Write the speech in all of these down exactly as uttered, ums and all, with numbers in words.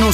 No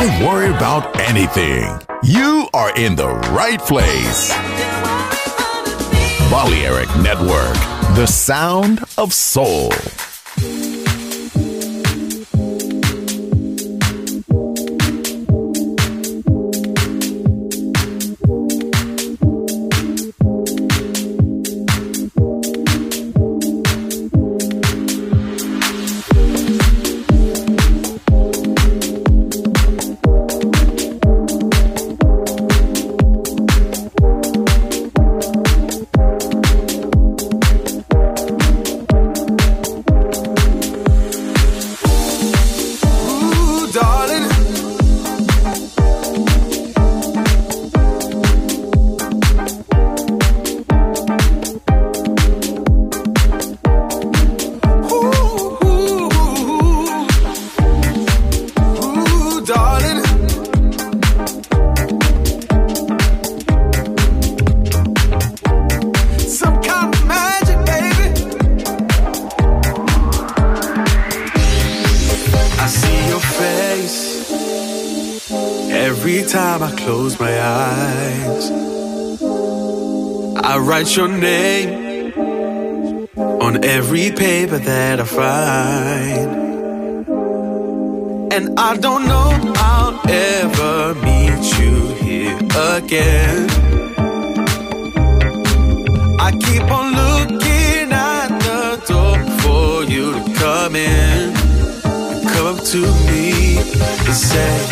Don't worry about anything. You are in the right place. Balearic Network, the sound of soul. Your name on every paper that I find, and I don't know I'll ever meet you here again. I keep on looking at the door for you to come in, come up to me and say,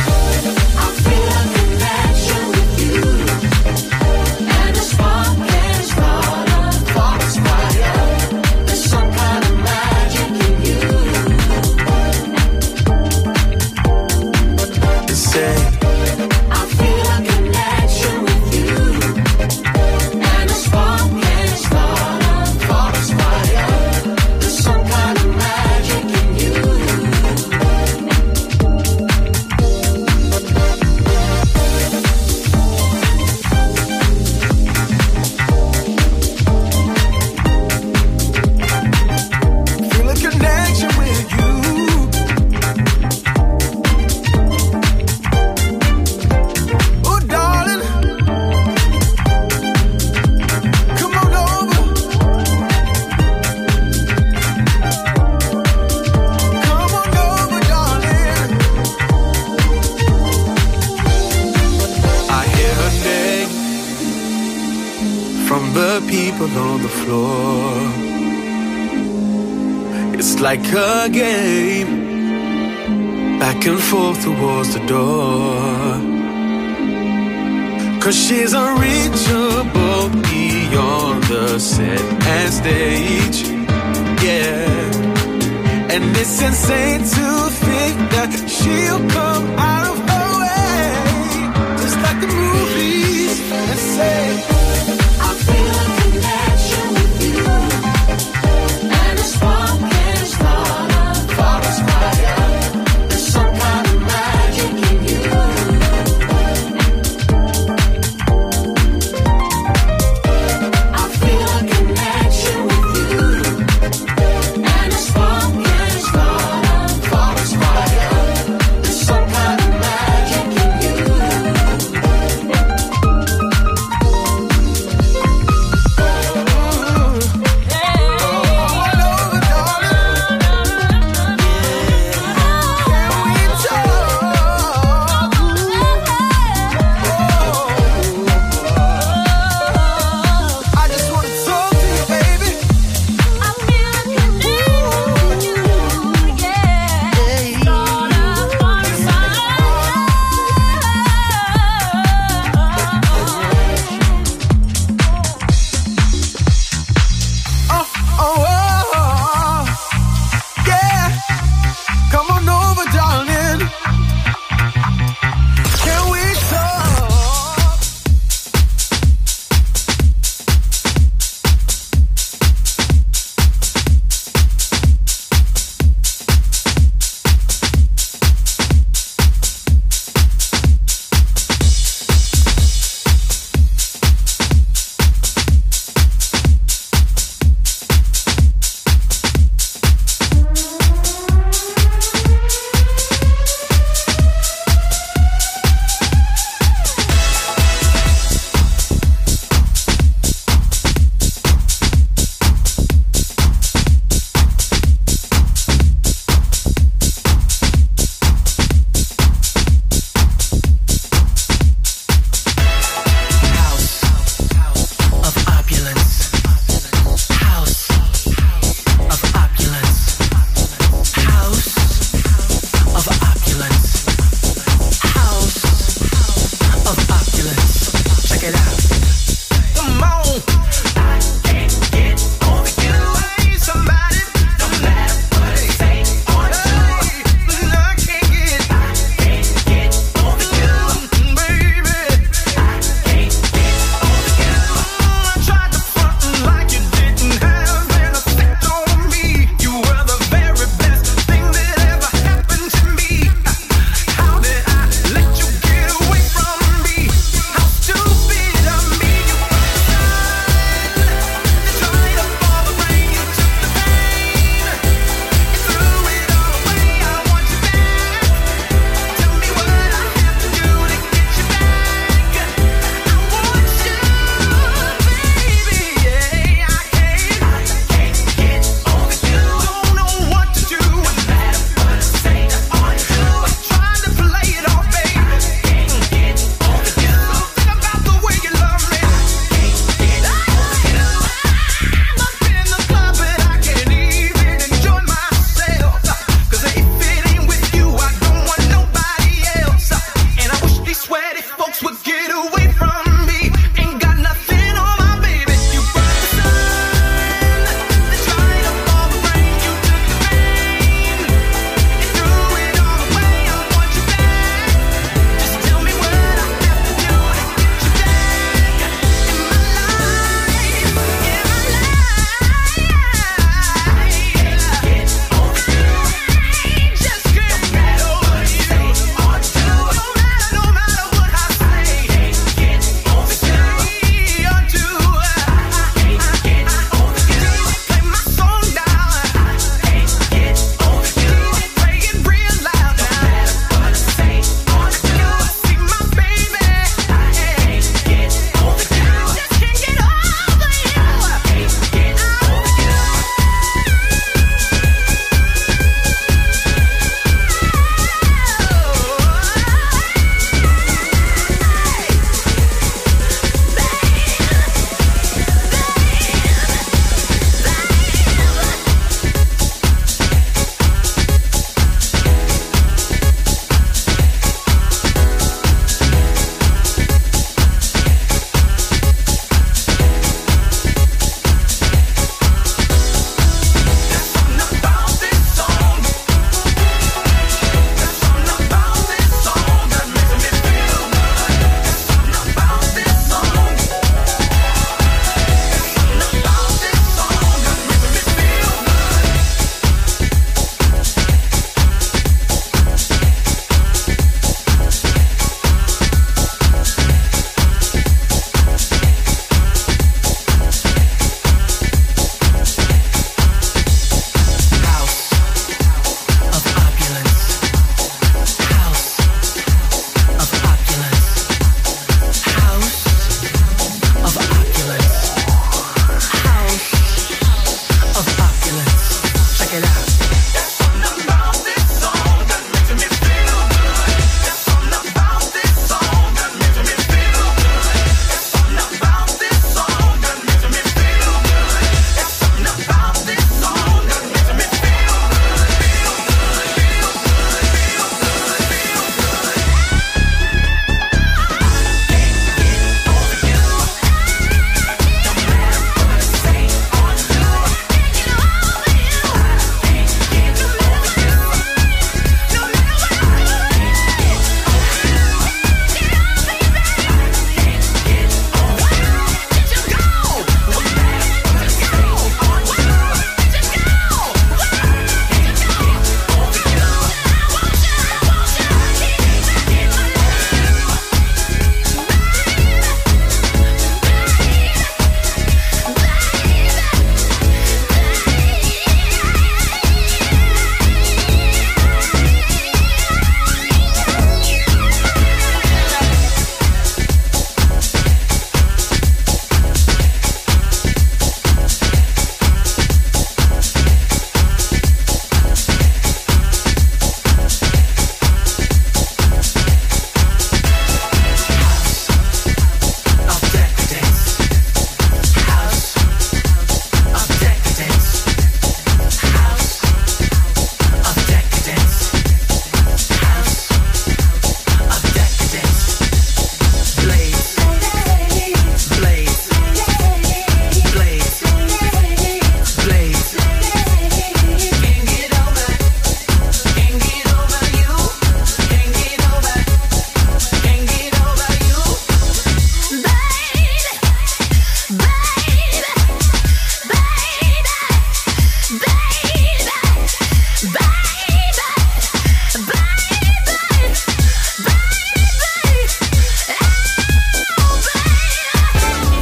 like a game, back and forth towards the door, 'cause she's unreachable beyond the set and stage, yeah, and it's insane to think that she'll come out of her way, just like the movies, and say, I feel a connection with you, and it's fun.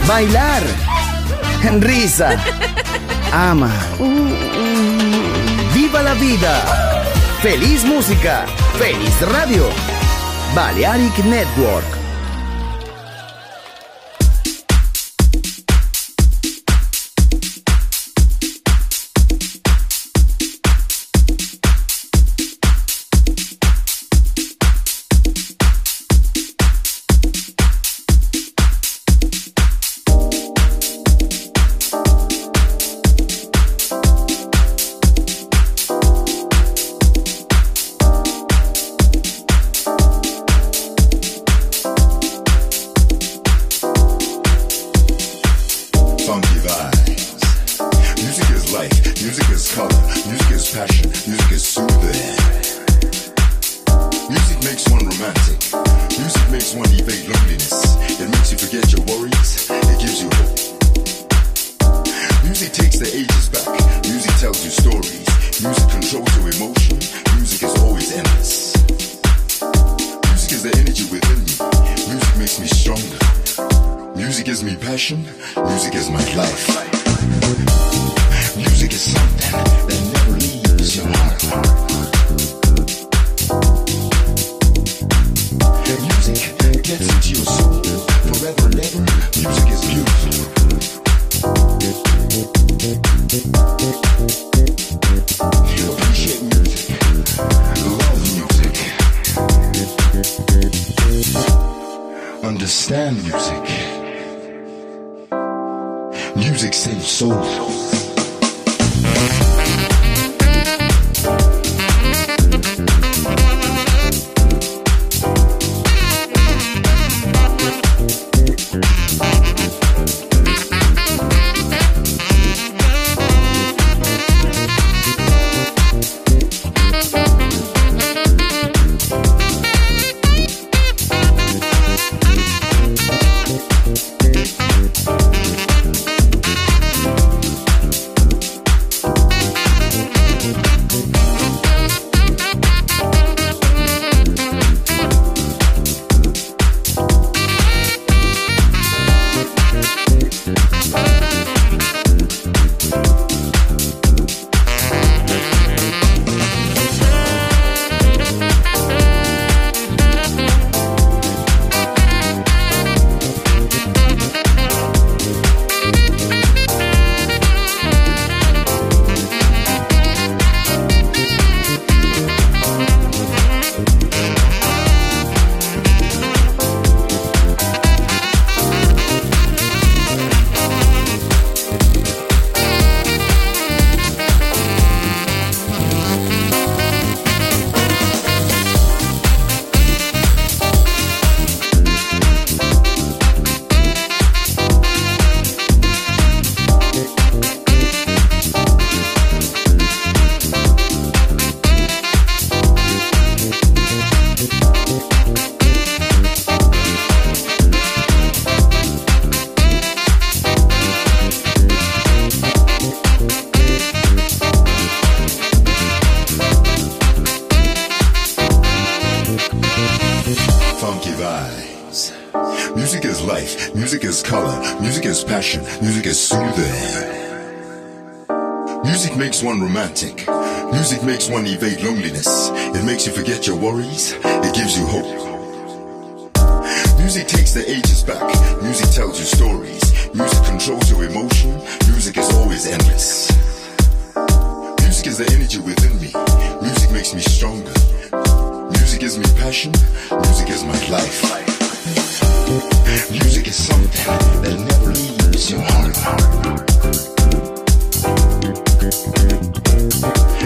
bailar, risa, ama, viva la vida, feliz música, feliz radio, Balearic Network. Romantic. Music makes one evade loneliness. It makes you forget your worries. It gives you hope. Music takes the ages back. Music tells you stories. Music controls your emotion. Music is always endless. Music is the energy within me. Music makes me stronger. Music gives me passion. Music is my life. Music is something that never leaves your heart.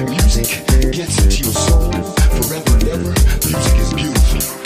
Music gets into your soul forever and ever. Music is beautiful.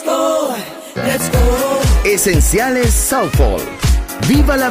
Let's go, let's go. Esenciales Southall. Viva la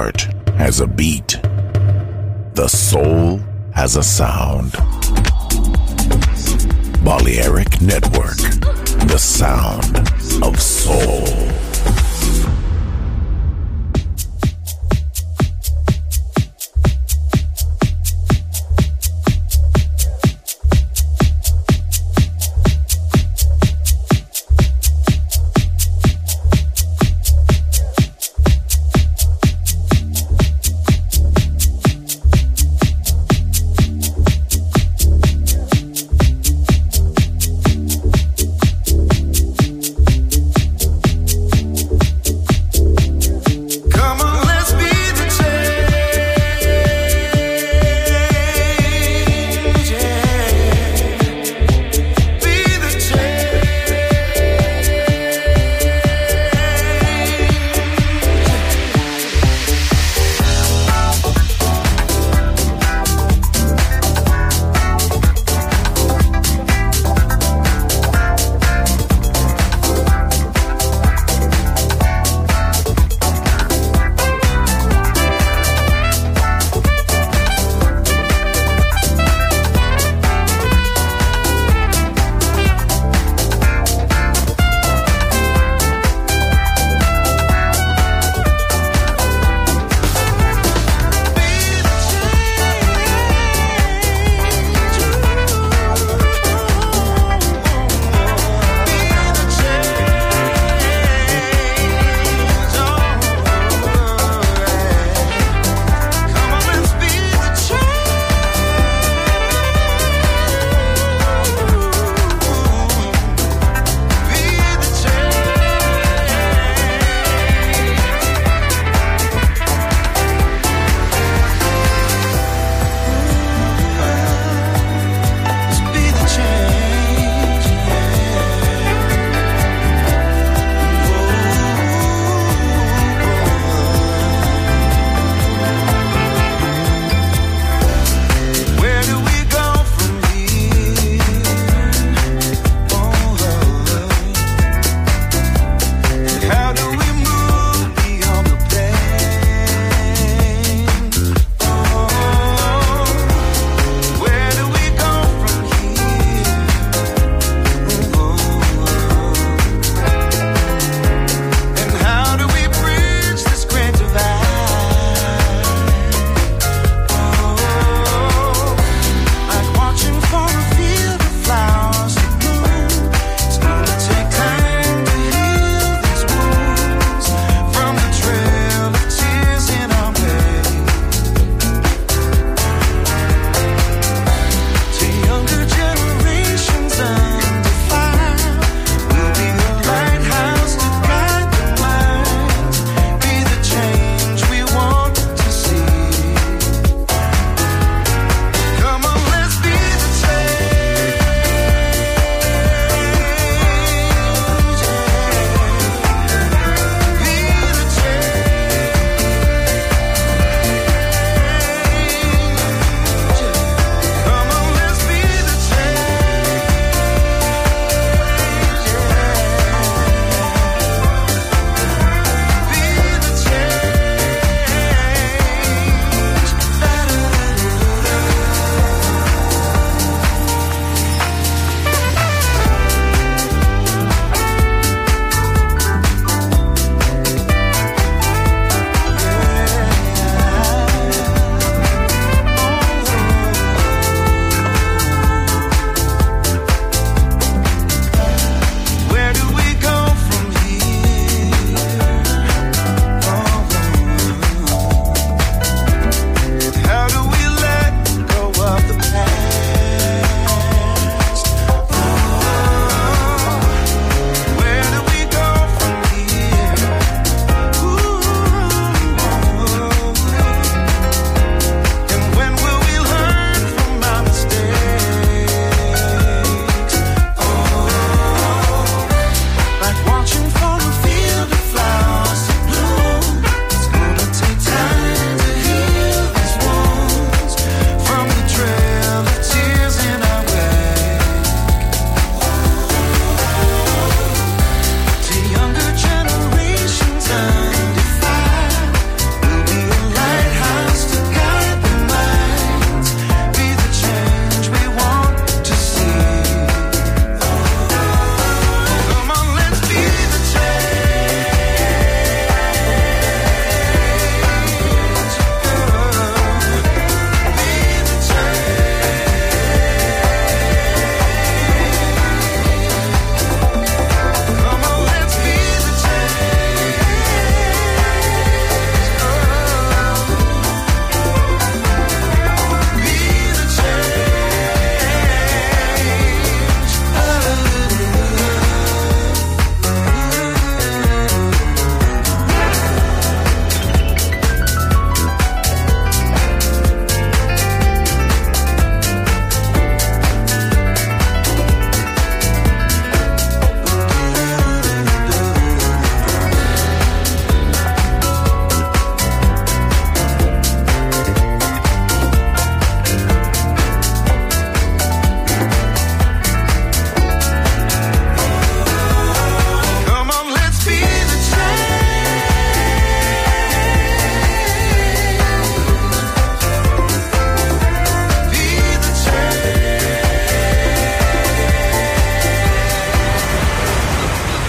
heart has a beat. The soul has a sound. Balearic Network, the sound of soul.